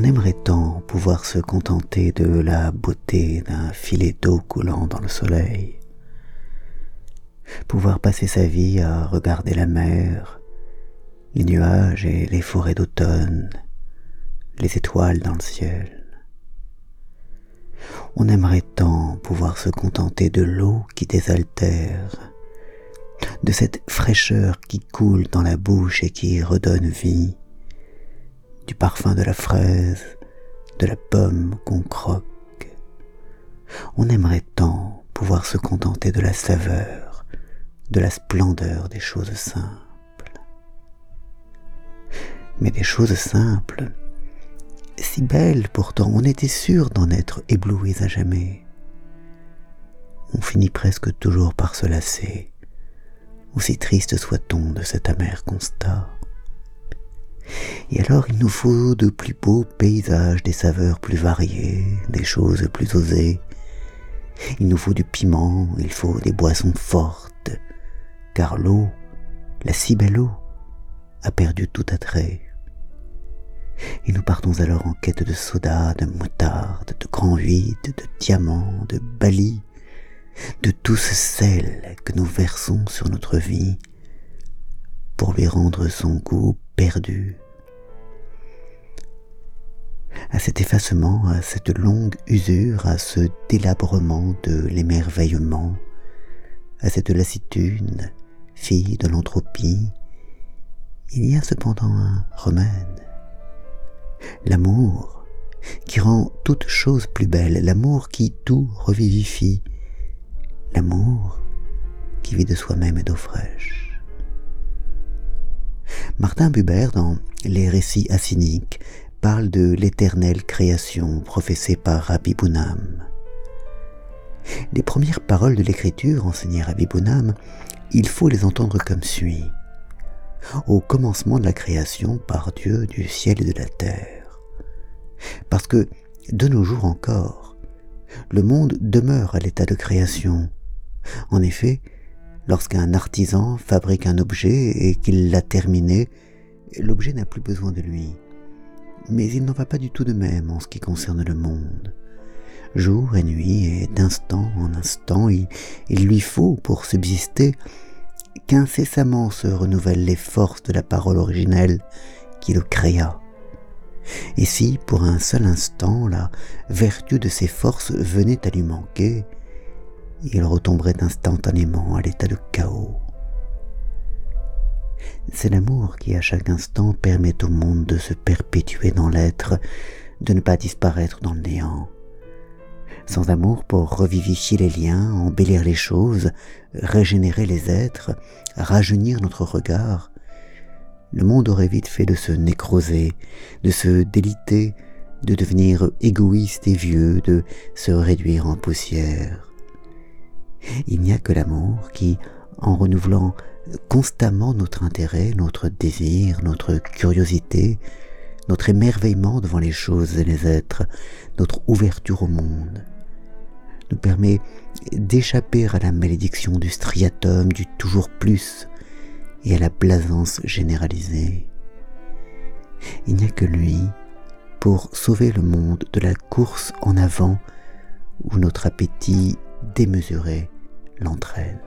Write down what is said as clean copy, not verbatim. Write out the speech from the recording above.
On aimerait tant pouvoir se contenter de la beauté d'un filet d'eau coulant dans le soleil, pouvoir passer sa vie à regarder la mer, les nuages et les forêts d'automne, les étoiles dans le ciel. On aimerait tant pouvoir se contenter de l'eau qui désaltère, de cette fraîcheur qui coule dans la bouche et qui redonne vie, du parfum de la fraise, de la pomme qu'on croque. On aimerait tant pouvoir se contenter de la saveur, de la splendeur des choses simples. Mais des choses simples, si belles pourtant, on était sûr d'en être éblouis à jamais. On finit presque toujours par se lasser, aussi triste soit-on de cet amer constat. Et alors il nous faut de plus beaux paysages, des saveurs plus variées, des choses plus osées. Il nous faut du piment, il faut des boissons fortes, car l'eau, la si belle eau, a perdu tout attrait. Et nous partons alors en quête de soda, de moutarde, de grand vide, de diamants, de balis, de tout ce sel que nous versons sur notre vie pour lui rendre son goût perdu. À cet effacement, à cette longue usure, à ce délabrement de l'émerveillement, à cette lassitude, fille de l'entropie, il y a cependant un remède. L'amour qui rend toute chose plus belle, l'amour qui tout revivifie, l'amour qui vit de soi-même et d'eau fraîche. Martin Buber, dans Les récits hassidiques, parle de l'éternelle création professée par Rabbi Bounam. Les premières paroles de l'écriture enseignées à Rabbi Bounam, il faut les entendre comme suit. Au commencement de la création par Dieu du ciel et de la terre. Parce que, de nos jours encore, le monde demeure à l'état de création. En effet, lorsqu'un artisan fabrique un objet et qu'il l'a terminé, l'objet n'a plus besoin de lui. Mais il n'en va pas du tout de même en ce qui concerne le monde. Jour et nuit et d'instant en instant, il lui faut, pour subsister, qu'incessamment se renouvellent les forces de la parole originelle qui le créa. Et si, pour un seul instant, la vertu de ces forces venait à lui manquer, il retomberait instantanément à l'état de chaos. C'est l'amour qui, à chaque instant, permet au monde de se perpétuer dans l'être, de ne pas disparaître dans le néant. Sans amour pour revivifier les liens, embellir les choses, régénérer les êtres, rajeunir notre regard, le monde aurait vite fait de se nécroser, de se déliter, de devenir égoïste et vieux, de se réduire en poussière. Il n'y a que l'amour qui, en renouvelant constamment notre intérêt, notre désir, notre curiosité, notre émerveillement devant les choses et les êtres, notre ouverture au monde, nous permet d'échapper à la malédiction du striatum, du toujours plus, et à la blasance généralisée. Il n'y a que lui pour sauver le monde de la course en avant où notre appétit démesuré l'entraîne.